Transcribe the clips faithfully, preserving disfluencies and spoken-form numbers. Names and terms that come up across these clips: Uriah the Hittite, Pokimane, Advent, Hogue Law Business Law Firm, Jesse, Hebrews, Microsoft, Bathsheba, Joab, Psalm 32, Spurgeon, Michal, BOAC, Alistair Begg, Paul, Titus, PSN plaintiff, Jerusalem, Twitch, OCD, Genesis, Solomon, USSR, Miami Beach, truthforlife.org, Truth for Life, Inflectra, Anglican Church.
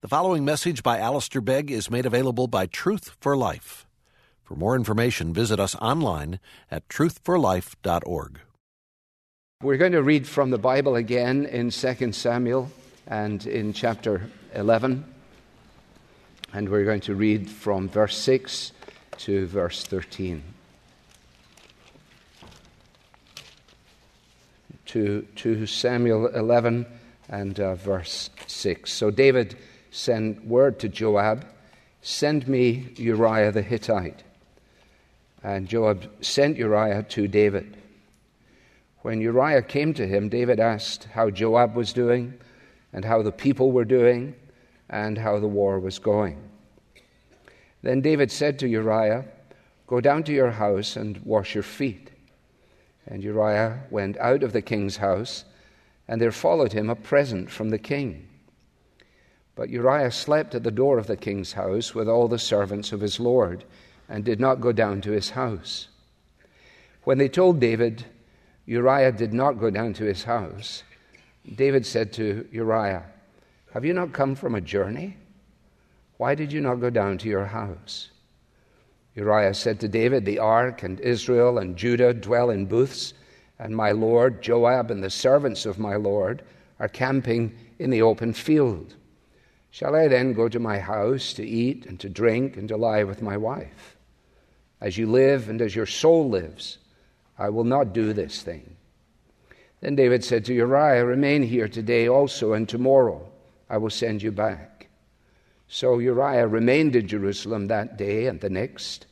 The following message by Alistair Begg is made available by Truth for Life. For more information, visit us online at truth for life dot org. We're going to read from the Bible again in Second Samuel and in chapter eleven. And we're going to read from verse six to verse thirteen. To, to Samuel eleven and uh, verse six. So David sent word to Joab, send me Uriah the Hittite. And Joab sent Uriah to David. When Uriah came to him, David asked how Joab was doing, and how the people were doing, and how the war was going. Then David said to Uriah, go down to your house and wash your feet. And Uriah went out of the king's house, and there followed him a present from the king. But Uriah slept at the door of the king's house with all the servants of his lord, and did not go down to his house. When they told David, Uriah did not go down to his house, David said to Uriah, have you not come from a journey? Why did you not go down to your house? Uriah said to David, the ark and Israel and Judah dwell in booths, and my lord Joab and the servants of my lord are camping in the open field. Shall I then go to my house to eat and to drink and to lie with my wife? As you live and as your soul lives, I will not do this thing. Then David said to Uriah, remain here today also, and tomorrow I will send you back. So Uriah remained in Jerusalem that day and the next,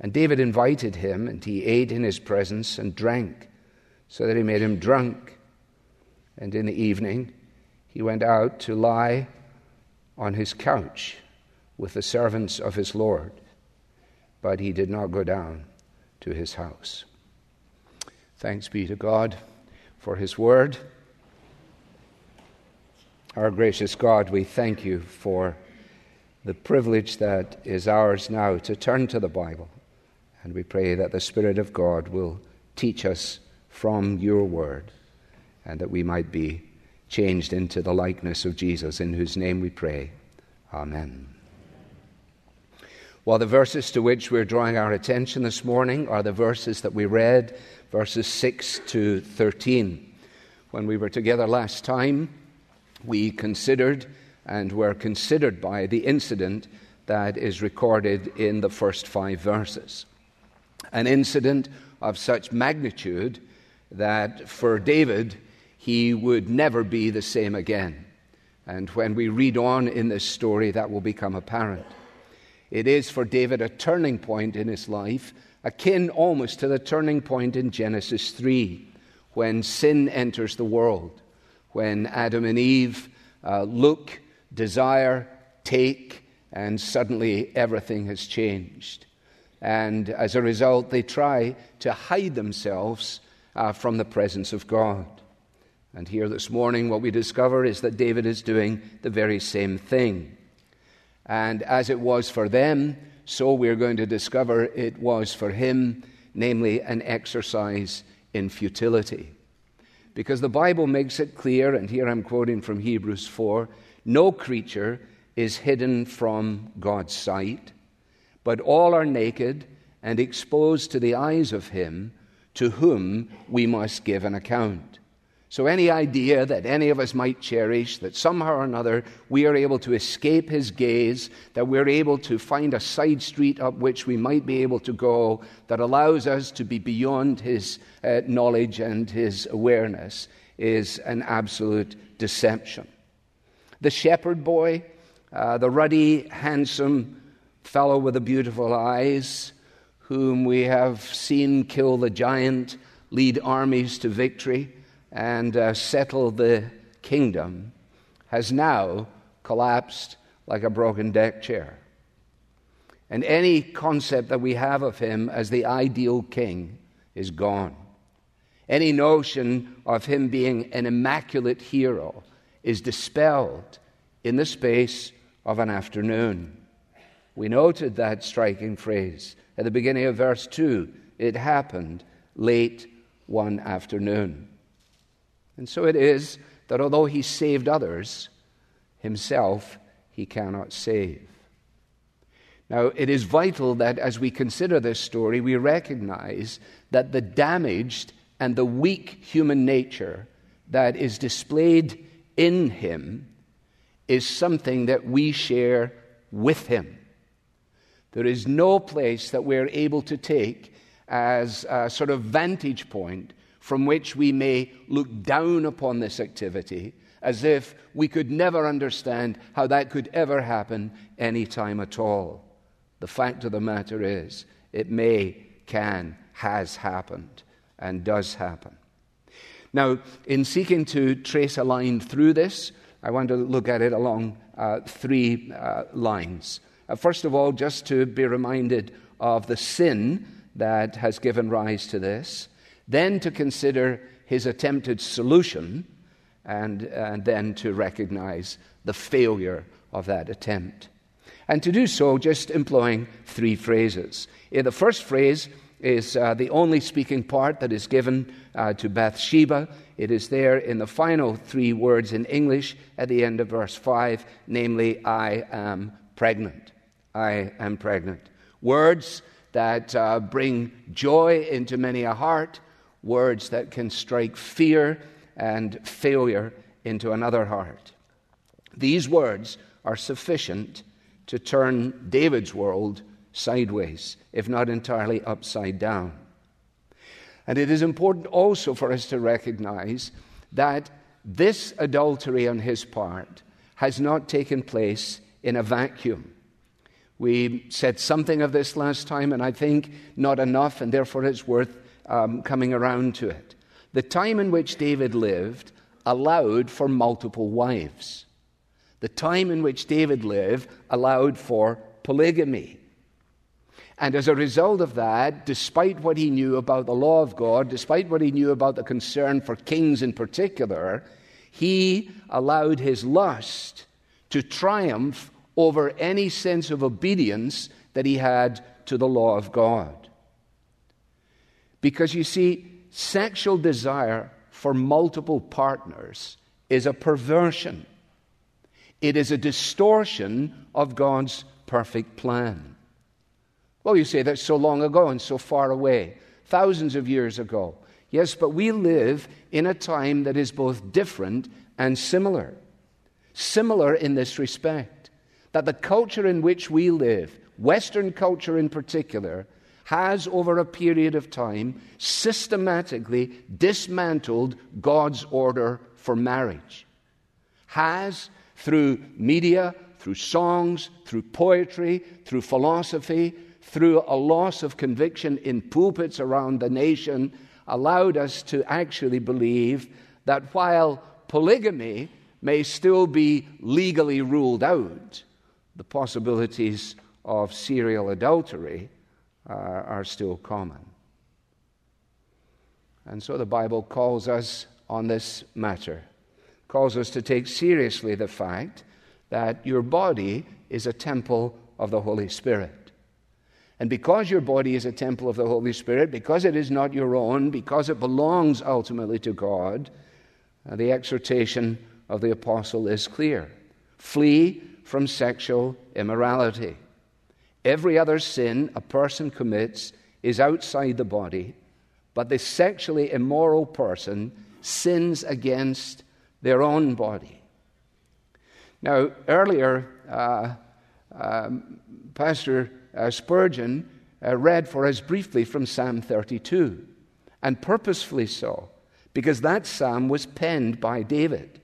and David invited him, and he ate in his presence and drank, so that he made him drunk. And in the evening he went out to lie on his couch with the servants of his lord, but he did not go down to his house. Thanks be to God for his word. Our gracious God, we thank you for the privilege that is ours now to turn to the Bible, and we pray that the Spirit of God will teach us from your word, and that we might be changed into the likeness of Jesus, in whose name we pray. Amen. Well, the verses to which we're drawing our attention this morning are the verses that we read, verses six to thirteen. When we were together last time, we considered and were considered by the incident that is recorded in the first five verses. An incident of such magnitude that for David, he would never be the same again. And when we read on in this story, that will become apparent. It is for David a turning point in his life, akin almost to the turning point in Genesis three, when sin enters the world, when Adam and Eve uh, look, desire, take, and suddenly everything has changed. And as a result, they try to hide themselves uh, from the presence of God. And here this morning, what we discover is that David is doing the very same thing. And as it was for them, so we're going to discover it was for him, namely an exercise in futility. Because the Bible makes it clear, and here I'm quoting from Hebrews four, no creature is hidden from God's sight, but all are naked and exposed to the eyes of him to whom we must give an account. So any idea that any of us might cherish, that somehow or another we are able to escape his gaze, that we're able to find a side street up which we might be able to go, that allows us to be beyond his uh, knowledge and his awareness, is an absolute deception. The shepherd boy, uh, the ruddy, handsome fellow with the beautiful eyes, whom we have seen kill the giant, lead armies to victory, and uh, settle the kingdom, has now collapsed like a broken deck chair. And any concept that we have of him as the ideal king is gone. Any notion of him being an immaculate hero is dispelled in the space of an afternoon. We noted that striking phrase at the beginning of verse two. It happened late one afternoon. And so it is that although he saved others, himself he cannot save. Now, it is vital that as we consider this story, we recognize that the damaged and the weak human nature that is displayed in him is something that we share with him. There is no place that we're able to take as a sort of vantage point from which we may look down upon this activity as if we could never understand how that could ever happen any time at all. The fact of the matter is, it may, can, has happened, and does happen. Now, in seeking to trace a line through this, I want to look at it along uh, three uh, lines. Uh, first of all, just to be reminded of the sin that has given rise to this, then to consider his attempted solution, and, and then to recognize the failure of that attempt. And to do so, just employing three phrases. In the first phrase is uh, the only speaking part that is given uh, to Bathsheba. It is there in the final three words in English at the end of verse five, namely, I am pregnant. I am pregnant. Words that uh, bring joy into many a heart, words that can strike fear and failure into another heart. These words are sufficient to turn David's world sideways, if not entirely upside down. And it is important also for us to recognize that this adultery on his part has not taken place in a vacuum. We said something of this last time, and I think not enough, and therefore it's worth um, coming around to it. The time in which David lived allowed for multiple wives. The time in which David lived allowed for polygamy. And as a result of that, despite what he knew about the law of God, despite what he knew about the concern for kings in particular, he allowed his lust to triumph over any sense of obedience that he had to the law of God. Because you see, sexual desire for multiple partners is a perversion. It is a distortion of God's perfect plan. Well, you say that's so long ago and so far away, thousands of years ago. Yes, but we live in a time that is both different and similar. Similar in this respect, that the culture in which we live, Western culture in particular, has over a period of time systematically dismantled God's order for marriage. Has through media, through songs, through poetry, through philosophy, through a loss of conviction in pulpits around the nation, allowed us to actually believe that while polygamy may still be legally ruled out, the possibilities of serial adultery are, are still common. And so the Bible calls us on this matter. Calls us to take seriously the fact that your body is a temple of the Holy Spirit. And because your body is a temple of the Holy Spirit, because it is not your own, because it belongs ultimately to God, the exhortation of the apostle is clear. Flee from sexual immorality. Every other sin a person commits is outside the body, but the sexually immoral person sins against their own body. Now, earlier, uh, um, Pastor uh, Spurgeon uh, read for us briefly from Psalm thirty-two, and purposefully so, because that psalm was penned by David.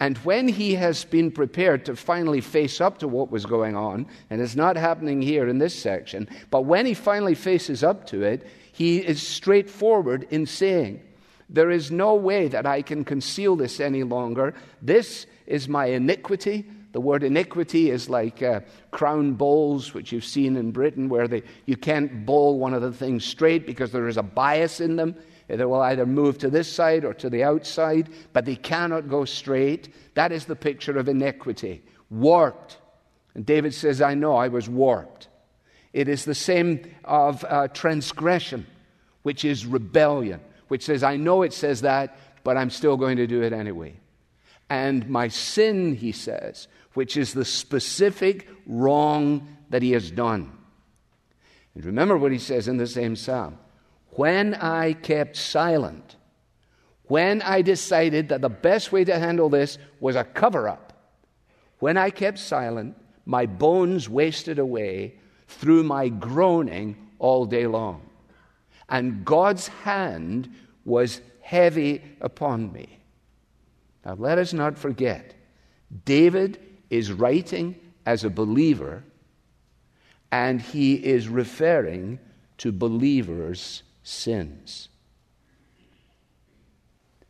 And when he has been prepared to finally face up to what was going on, and it's not happening here in this section, but when he finally faces up to it, he is straightforward in saying, there is no way that I can conceal this any longer. This is my iniquity. The word iniquity is like uh, crown bowls, which you've seen in Britain, where they, you can't bowl one of the things straight because there is a bias in them. They will either move to this side or to the outside, but they cannot go straight. That is the picture of iniquity. Warped. And David says, I know I was warped. It is the same of uh, transgression, which is rebellion, which says, I know it says that, but I'm still going to do it anyway. and my sin, he says, which is the specific wrong that he has done. And remember what he says in the same psalm. When I kept silent, when I decided that the best way to handle this was a cover-up, when I kept silent, my bones wasted away through my groaning all day long. And God's hand was heavy upon me. Now, let us not forget, David is writing as a believer, and he is referring to believers' sins.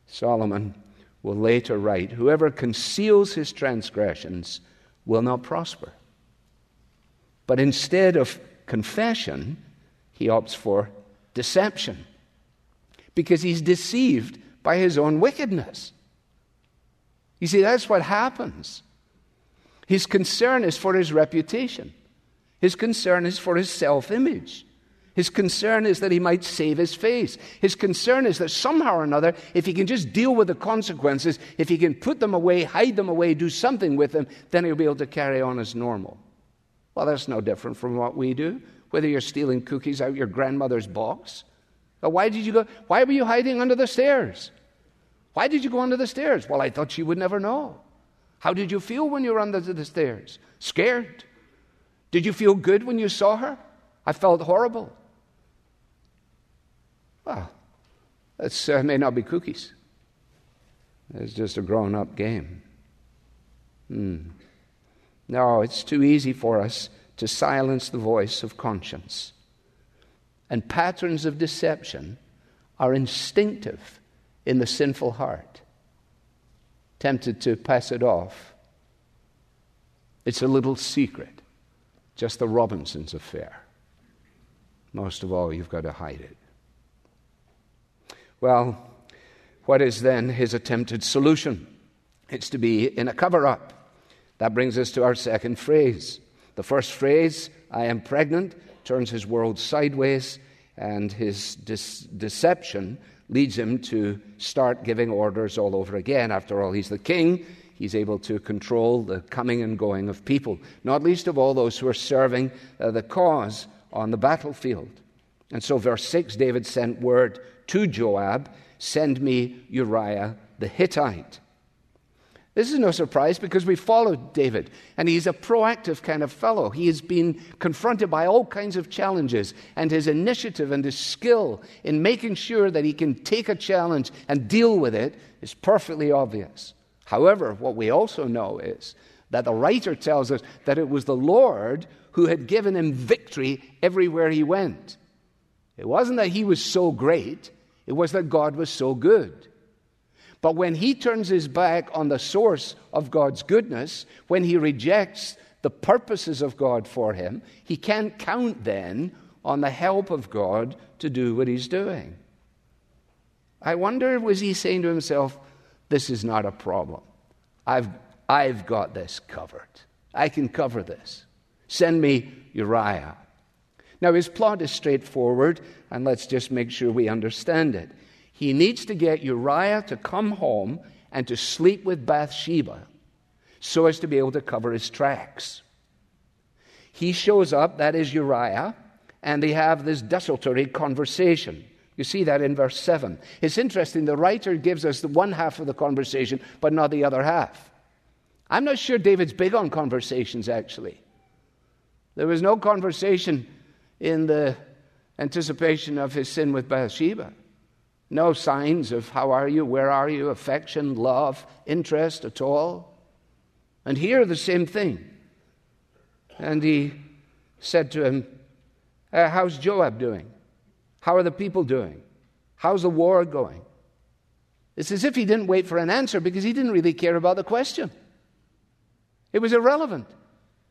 Solomon will later write, whoever conceals his transgressions will not prosper. But instead of confession, he opts for deception, because he's deceived by his own wickedness. You see, that's what happens. His concern is for his reputation. His concern is for his self-image. His concern is that he might save his face. His concern is that somehow or another, if he can just deal with the consequences, if he can put them away, hide them away, do something with them, then he'll be able to carry on as normal. Well, that's no different from what we do, whether you're stealing cookies out of your grandmother's box. But why did you go? Why were you hiding under the stairs? Why did you go under the stairs? Well, I thought she would never know. How did you feel when you were under the stairs? Scared. Did you feel good when you saw her? I felt horrible. Well, that uh, may not be cookies. It's just a grown-up game. Hmm. No, it's too easy for us to silence the voice of conscience. And patterns of deception are instinctive in the sinful heart, tempted to pass it off. It's a little secret, just the Robinson's affair. Most of all, you've got to hide it. Well, what is then his attempted solution? It's to be in a cover-up. That brings us to our second phrase. The first phrase, I am pregnant, turns his world sideways, and his de- deception leads him to start giving orders all over again. After all, he's the king. He's able to control the coming and going of people, not least of all those who are serving uh, the cause on the battlefield. And so verse six, David sent word to Joab, send me Uriah the Hittite. This is no surprise because we followed David, and he's a proactive kind of fellow. He has been confronted by all kinds of challenges, and his initiative and his skill in making sure that he can take a challenge and deal with it is perfectly obvious. However, what we also know is that the writer tells us that it was the Lord who had given him victory everywhere he went. It wasn't that he was so great, it was that God was so good. But when he turns his back on the source of God's goodness, when he rejects the purposes of God for him, he can't count then on the help of God to do what he's doing. I wonder, was he saying to himself, this is not a problem. I've, I've got this covered. I can cover this. Send me Uriah. Now, his plot is straightforward, and let's just make sure we understand it. He needs to get Uriah to come home and to sleep with Bathsheba so as to be able to cover his tracks. He shows up, that is Uriah, and they have this desultory conversation. You see that in verse seven. It's interesting, the writer gives us the one half of the conversation, but not the other half. I'm not sure David's big on conversations, actually. There was no conversation in the anticipation of his sin with Bathsheba. No signs of how are you, where are you, affection, love, interest at all. And here the same thing. And he said to him, uh, how's Joab doing? How are the people doing? How's the war going? It's as if he didn't wait for an answer because he didn't really care about the question. It was irrelevant.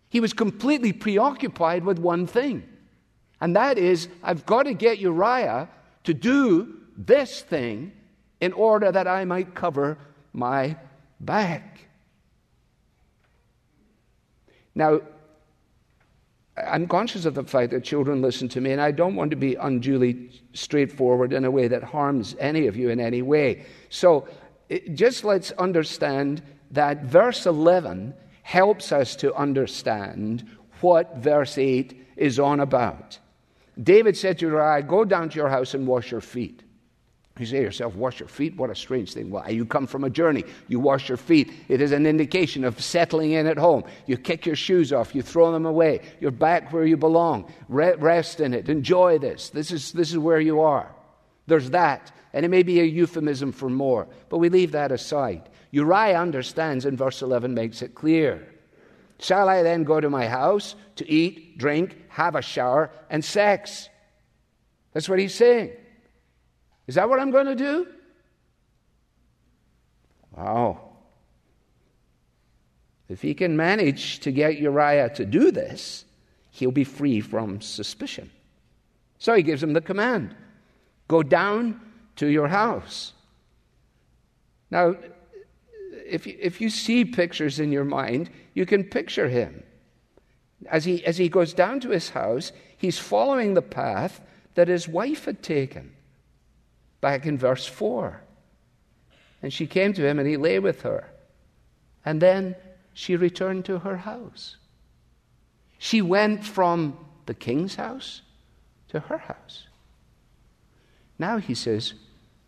He was completely preoccupied with one thing. And that is, I've got to get Uriah to do this thing in order that I might cover my back. Now, I'm conscious of the fact that children listen to me, and I don't want to be unduly straightforward in a way that harms any of you in any way. So, it, just let's understand that verse eleven helps us to understand what verse eight is on about. David said to Uriah, go down to your house and wash your feet. You say to yourself, wash your feet? What a strange thing. Well, you come from a journey. You wash your feet. It is an indication of settling in at home. You kick your shoes off. You throw them away. You're back where you belong. Re- rest in it. Enjoy this. This is, this is where you are. There's that. And it may be a euphemism for more. But we leave that aside. Uriah understands, and verse eleven makes it clear. Shall I then go to my house to eat, drink, have a shower, and sex? That's what he's saying. Is that what I'm going to do? Wow. If he can manage to get Uriah to do this, he'll be free from suspicion. So he gives him the command. Go down to your house. Now, if you, if you see pictures in your mind, you can picture him. As he, as he goes down to his house, he's following the path that his wife had taken back in verse four. And she came to him and he lay with her. And then she returned to her house. She went from the king's house to her house. Now he says,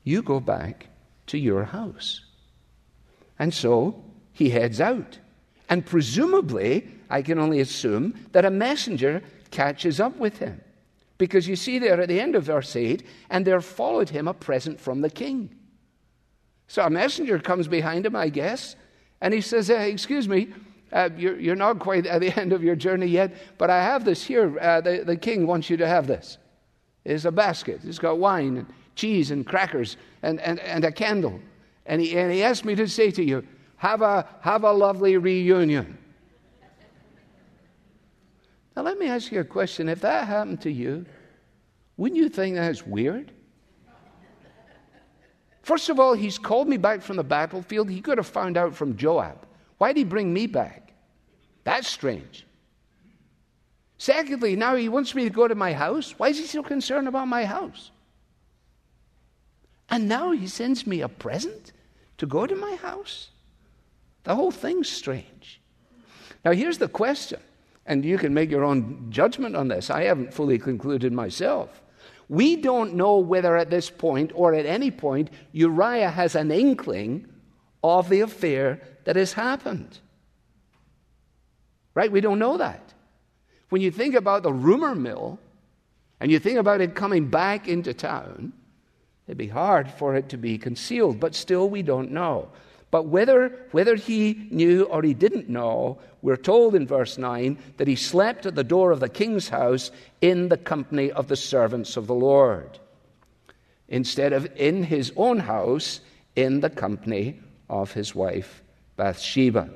you go back to your house. And so he heads out. And presumably, I can only assume that a messenger catches up with him. Because you see there at the end of verse eight, and there followed him a present from the king. So a messenger comes behind him, I guess, and he says, hey, excuse me, uh, you're, you're not quite at the end of your journey yet, but I have this here. Uh, the, the king wants you to have this. It's a basket. It's got wine and cheese and crackers and, and, and a candle. And he, and he asked me to say to you, have a, have a lovely reunion. Now, let me ask you a question. If that happened to you, wouldn't you think that's weird? First of all, he's called me back from the battlefield. He could have found out from Joab. Why did he bring me back? That's strange. Secondly, now he wants me to go to my house. Why is he so concerned about my house? And now he sends me a present to go to my house? The whole thing's strange. Now, here's the question. And you can make your own judgment on this. I haven't fully concluded myself. We don't know whether at this point or at any point Uriah has an inkling of the affair that has happened. Right? We don't know that. When you think about the rumor mill and you think about it coming back into town, it'd be hard for it to be concealed, but still we don't know. But whether, whether he knew or he didn't know, we're told in verse nine that he slept at the door of the king's house in the company of the servants of the Lord, instead of in his own house in the company of his wife Bathsheba.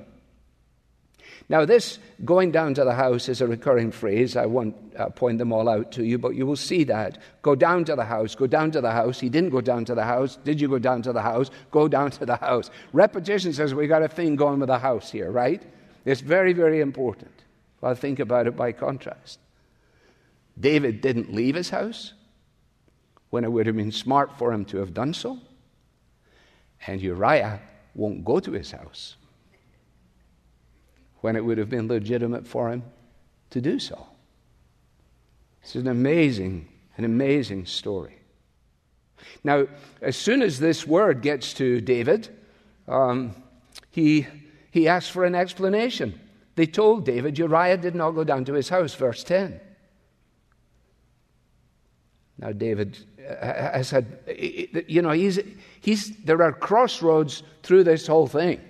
Now, this going down to the house is a recurring phrase. I won't uh, point them all out to you, but you will see that. Go down to the house, go down to the house. He didn't go down to the house. Did you go down to the house? Go down to the house. Repetition says we got a thing going with the house here, right? It's very, very important. Well, think about it by contrast. David didn't leave his house when it would have been smart for him to have done so. And Uriah won't go to his house when it would have been legitimate for him to do so. It's an amazing, an amazing story. Now, as soon as this word gets to David, um, he, he asks for an explanation. They told David, Uriah did not go down to his house, verse ten. Now, David has had, you know, he's, he's, there are crossroads through this whole thing.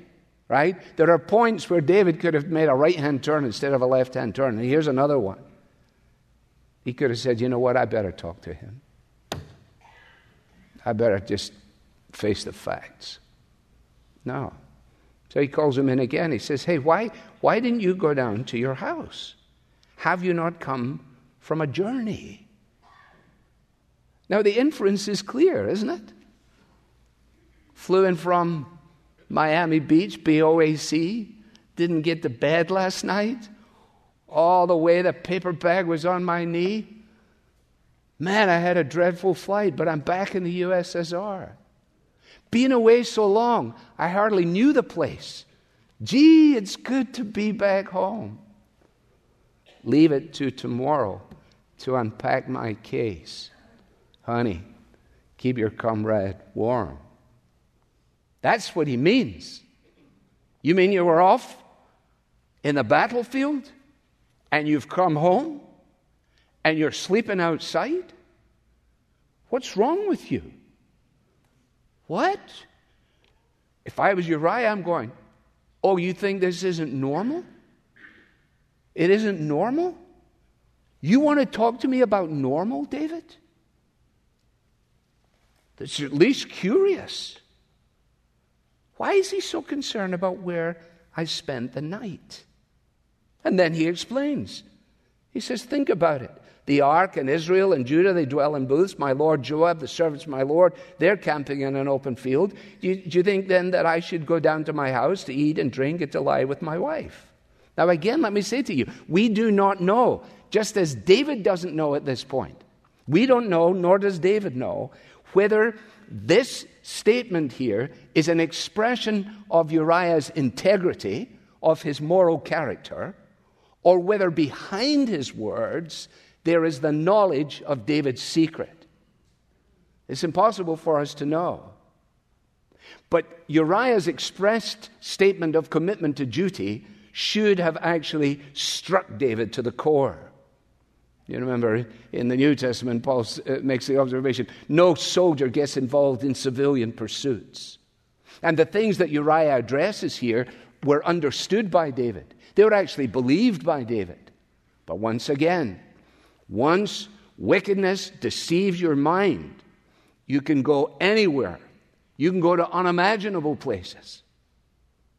Right? There are points where David could have made a right-hand turn instead of a left-hand turn. And here's another one. He could have said, you know what, I better talk to him. I better just face the facts. No. So he calls him in again. He says, hey, why, why didn't you go down to your house? Have you not come from a journey? Now, the inference is clear, isn't it? Flew in from Miami Beach, B O A C, didn't get to bed last night. All the way the paper bag was on my knee. Man, I had a dreadful flight, but I'm back in the U S S R. Being away so long, I hardly knew the place. Gee, it's good to be back home. Leave it to tomorrow to unpack my case. Honey, keep your comrade warm. That's what he means. You mean you were off in the battlefield and you've come home and you're sleeping outside? What's wrong with you? What? If I was Uriah, I'm going, oh, you think this isn't normal? It isn't normal? You want to talk to me about normal, David? That's at least curious. Why is he so concerned about where I spent the night? And then he explains. He says, think about it. The ark and Israel and Judah, they dwell in booths. My lord Joab, the servants of my lord, they're camping in an open field. Do you, do you think then that I should go down to my house to eat and drink and to lie with my wife? Now again, let me say to you, we do not know, just as David doesn't know at this point. We don't know, nor does David know, whether this statement here is an expression of Uriah's integrity, of his moral character, or whether behind his words there is the knowledge of David's secret. It's impossible for us to know. But Uriah's expressed statement of commitment to duty should have actually struck David to the core. You remember in the New Testament, Paul makes the observation, no soldier gets involved in civilian pursuits. And the things that Uriah addresses here were understood by David. They were actually believed by David. But once again, once wickedness deceives your mind, you can go anywhere. You can go to unimaginable places.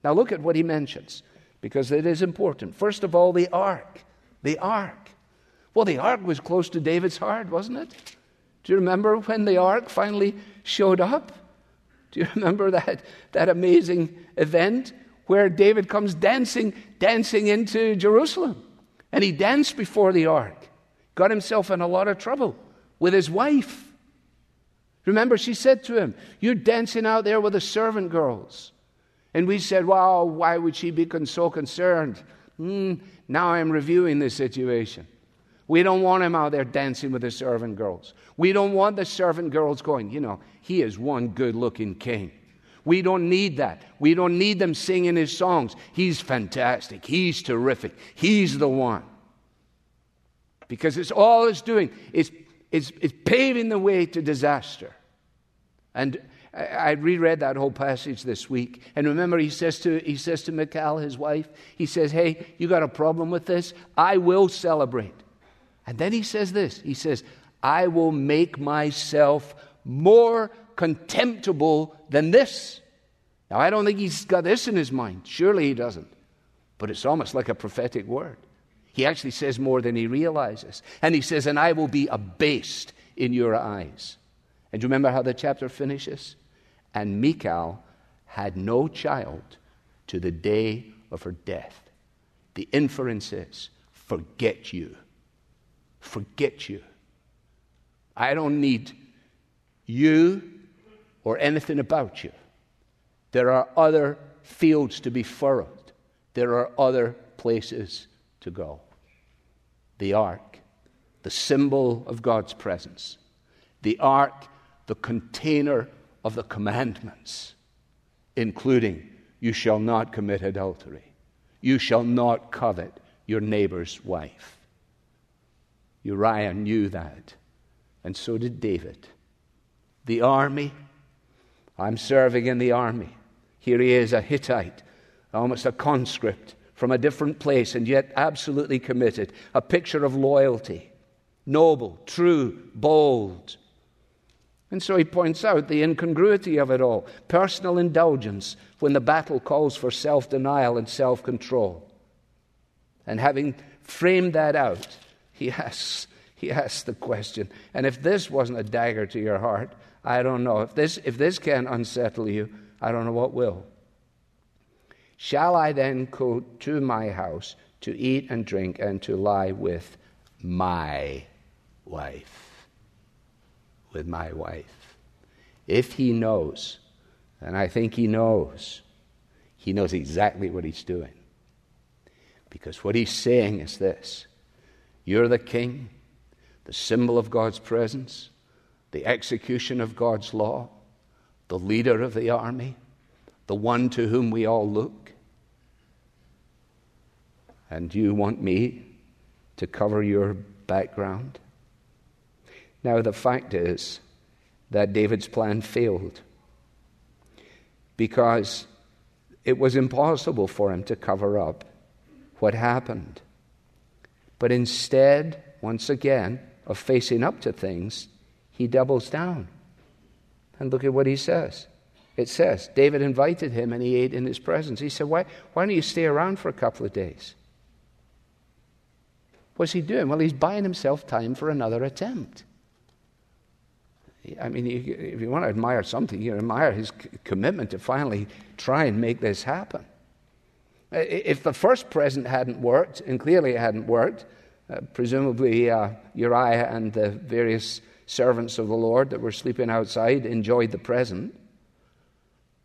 Now look at what he mentions, because it is important. First of all, the ark. The ark. Well, the ark was close to David's heart, wasn't it? Do you remember when the ark finally showed up? Do you remember that, that amazing event where David comes dancing, dancing into Jerusalem? And he danced before the ark. Got himself in a lot of trouble with his wife. Remember, she said to him, you're dancing out there with the servant girls. And we said, wow, why would she be con- so concerned? Mm, now I'm reviewing the situation. We don't want him out there dancing with the servant girls. We don't want the servant girls going, you know, he is one good-looking king. We don't need that. We don't need them singing his songs. He's fantastic. He's terrific. He's the one. Because it's all it's doing is it's, it's paving the way to disaster. And I reread that whole passage this week. And remember, he says to he says to Michal, his wife, he says, hey, you got a problem with this? I will celebrate. And then he says this. He says, I will make myself more contemptible than this. Now, I don't think he's got this in his mind. Surely he doesn't. But it's almost like a prophetic word. He actually says more than he realizes. And he says, and I will be abased in your eyes. And do you remember how the chapter finishes? And Michal had no child to the day of her death. The inference is, forget you. Forget you. I don't need you or anything about you. There are other fields to be furrowed. There are other places to go. The ark, the symbol of God's presence. The ark, the container of the commandments, including you shall not commit adultery. You shall not covet your neighbor's wife. Uriah knew that, and so did David. The army, I'm serving in the army. Here he is, a Hittite, almost a conscript from a different place, and yet absolutely committed. A picture of loyalty, noble, true, bold. And so he points out the incongruity of it all. Personal indulgence when the battle calls for self-denial and self-control. And having framed that out, he asks, he asks the question, and if this wasn't a dagger to your heart, I don't know. If this, if this can't unsettle you, I don't know what will. Shall I then go to my house to eat and drink and to lie with my wife? With my wife. If he knows, and I think he knows, He knows exactly what he's doing. Because what he's saying is this: you're the king, the symbol of God's presence, the execution of God's law, the leader of the army, the one to whom we all look. And you want me to cover your background? Now, the fact is that David's plan failed because it was impossible for him to cover up what happened. But instead, once again, of facing up to things, he doubles down. And look at what he says. It says, David invited him and he ate in his presence. He said, why, why don't you stay around for a couple of days? What's he doing? Well, he's buying himself time for another attempt. I mean, if you want to admire something, you admire his commitment to finally try and make this happen. If the first present hadn't worked, and clearly it hadn't worked, uh, presumably uh, Uriah and the various servants of the Lord that were sleeping outside enjoyed the present.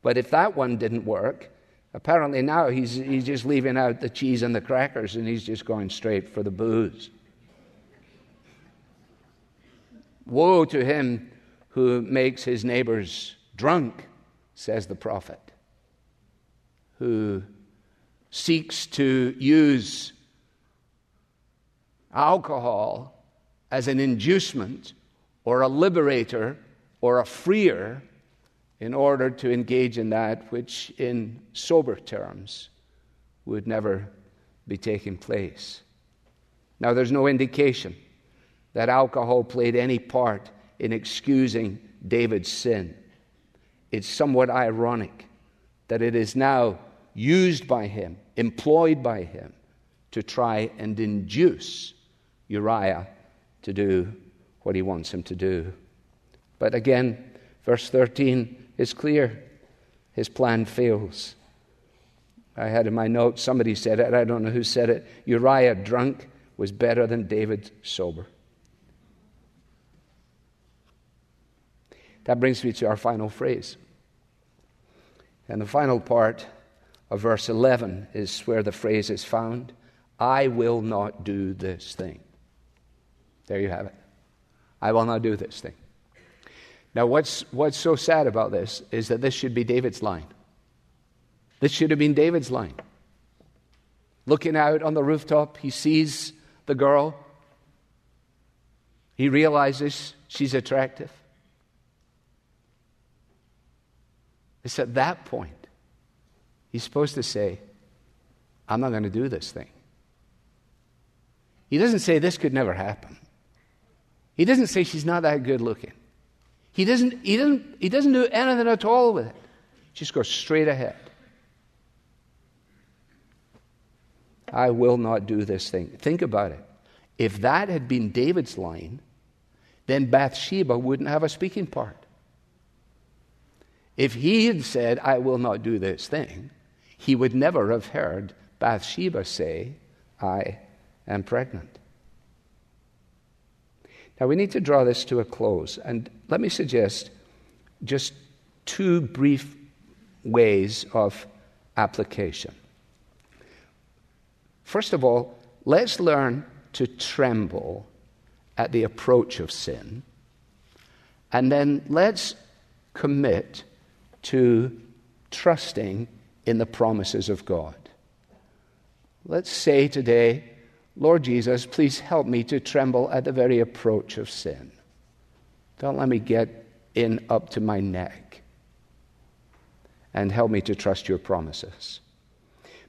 But if that one didn't work, apparently now he's he's just leaving out the cheese and the crackers, and he's just going straight for the booze. Woe to him who makes his neighbors drunk, says the prophet, who seeks to use alcohol as an inducement or a liberator or a freer in order to engage in that which in sober terms would never be taking place. Now, there's no indication that alcohol played any part in excusing David's sin. It's somewhat ironic that it is now used by him, employed by him, to try and induce Uriah to do what he wants him to do. But again, verse thirteen is clear. His plan fails. I had in my notes, somebody said it, I don't know who said it, Uriah drunk was better than David sober. That brings me to our final phrase. And the final part of verse eleven is where the phrase is found. I will not do this thing. There you have it. I will not do this thing. Now, what's what's so sad about this is that this should be David's line. This should have been David's line. Looking out on the rooftop, he sees the girl. He realizes she's attractive. It's at that point he's supposed to say, I'm not going to do this thing. He doesn't say this could never happen. He doesn't say she's not that good looking. He doesn't, he doesn't, he doesn't do anything at all with it. Just goes straight ahead. I will not do this thing. Think about it. If that had been David's line, then Bathsheba wouldn't have a speaking part. If he had said, I will not do this thing, he would never have heard Bathsheba say, I am pregnant. Now, we need to draw this to a close, and let me suggest just two brief ways of application. First of all, let's learn to tremble at the approach of sin, and then let's commit to trusting in the promises of God. Let's say today, Lord Jesus, please help me to tremble at the very approach of sin. Don't let me get in up to my neck. And help me to trust your promises.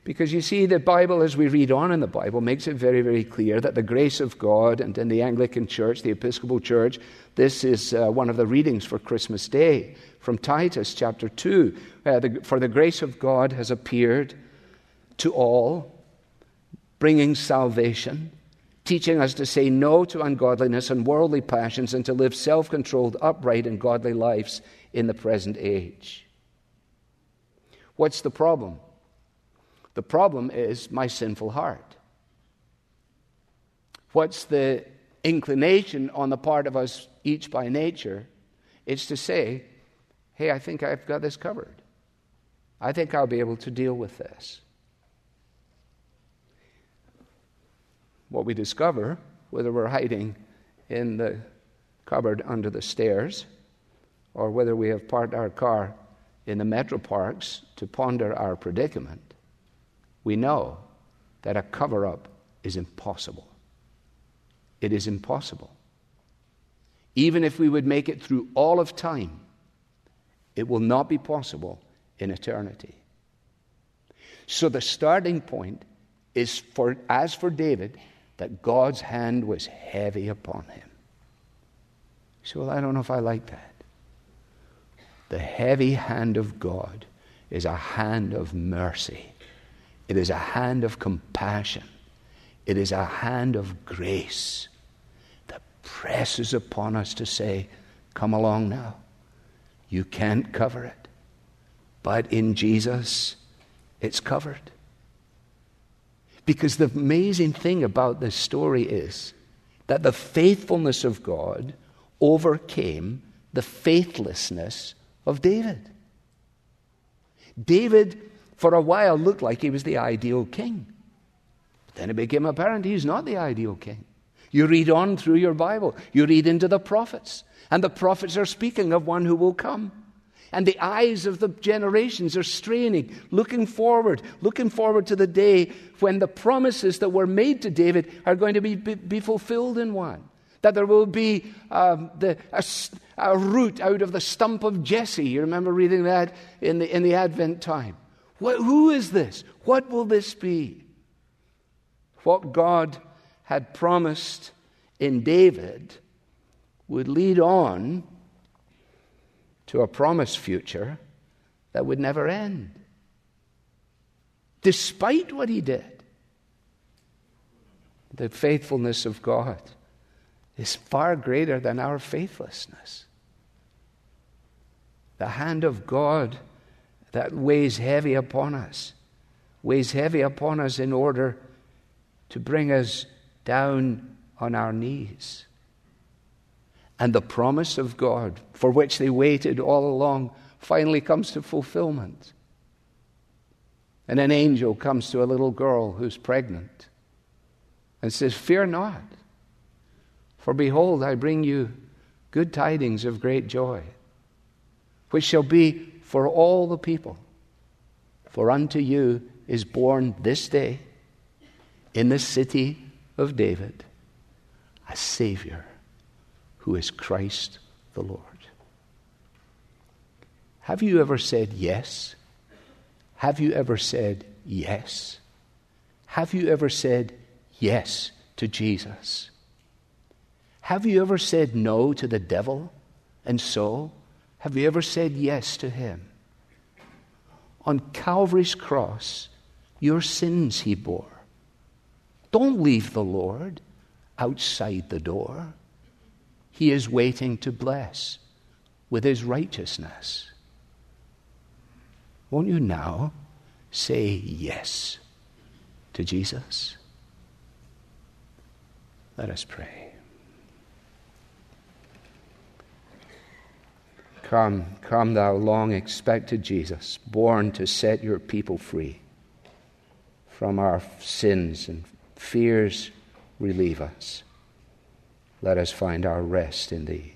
Because you see, the Bible, as we read on in the Bible, makes it very, very clear that the grace of God, and in the Anglican Church, the Episcopal Church, this is uh, one of the readings for Christmas Day from Titus chapter two. Uh, the, For the grace of God has appeared to all, bringing salvation, teaching us to say no to ungodliness and worldly passions and to live self-controlled, upright, and godly lives in the present age. What's the problem? The problem is my sinful heart. What's the inclination on the part of us, each by nature, is to say, hey, I think I've got this covered. I think I'll be able to deal with this. What we discover, whether we're hiding in the cupboard under the stairs or whether we have parked our car in the metro parks to ponder our predicament, we know that a cover-up is impossible. It is impossible. Even if we would make it through all of time, it will not be possible in eternity. So the starting point is, for, as for David, that God's hand was heavy upon him. So, well, I don't know if I like that. The heavy hand of God is a hand of mercy. It is a hand of compassion. It is a hand of grace that presses upon us to say, come along now. You can't cover it. But in Jesus, it's covered. Because the amazing thing about this story is that the faithfulness of God overcame the faithlessness of David. David, for a while, looked like he was the ideal king. But then it became apparent he's not the ideal king. You read on through your Bible. You read into the prophets. And the prophets are speaking of one who will come. And the eyes of the generations are straining, looking forward, looking forward to the day when the promises that were made to David are going to be, be, be fulfilled in one. That there will be um, the, a, a root out of the stump of Jesse. You remember reading that in the, in the Advent time. What, who is this? What will this be? What God had promised in David would lead on to a promised future that would never end, despite what he did. The faithfulness of God is far greater than our faithlessness. The hand of God that weighs heavy upon us, weighs heavy upon us in order to bring us down on our knees. And the promise of God, for which they waited all along, finally comes to fulfillment. And an angel comes to a little girl who's pregnant and says, "Fear not, for behold, I bring you good tidings of great joy, which shall be for all the people. For unto you is born this day in the city of David a Savior, who is Christ the Lord." Have you ever said yes? Have you ever said yes? Have you ever said yes to Jesus? Have you ever said no to the devil? And so, have you ever said yes to him? On Calvary's cross, your sins he bore. Don't leave the Lord outside the door. He is waiting to bless with his righteousness. Won't you now say yes to Jesus? Let us pray. Come, come, thou long-expected Jesus, born to set your people free. From our sins and fears, relieve us. Let us find our rest in thee.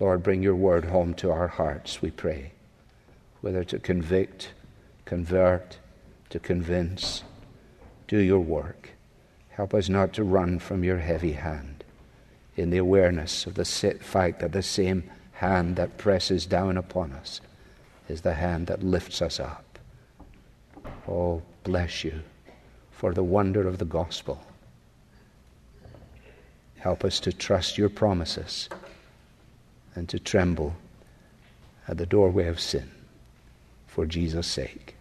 Lord, bring your word home to our hearts, we pray, whether to convict, convert, to convince. Do your work. Help us not to run from your heavy hand in the awareness of the fact that the same hand that presses down upon us is the hand that lifts us up. Oh, bless you for the wonder of the gospel. Help us to trust your promises and to tremble at the doorway of sin. For Jesus' sake.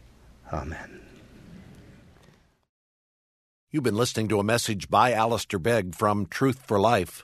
Amen. You've been listening to a message by Alistair Begg from Truth for Life,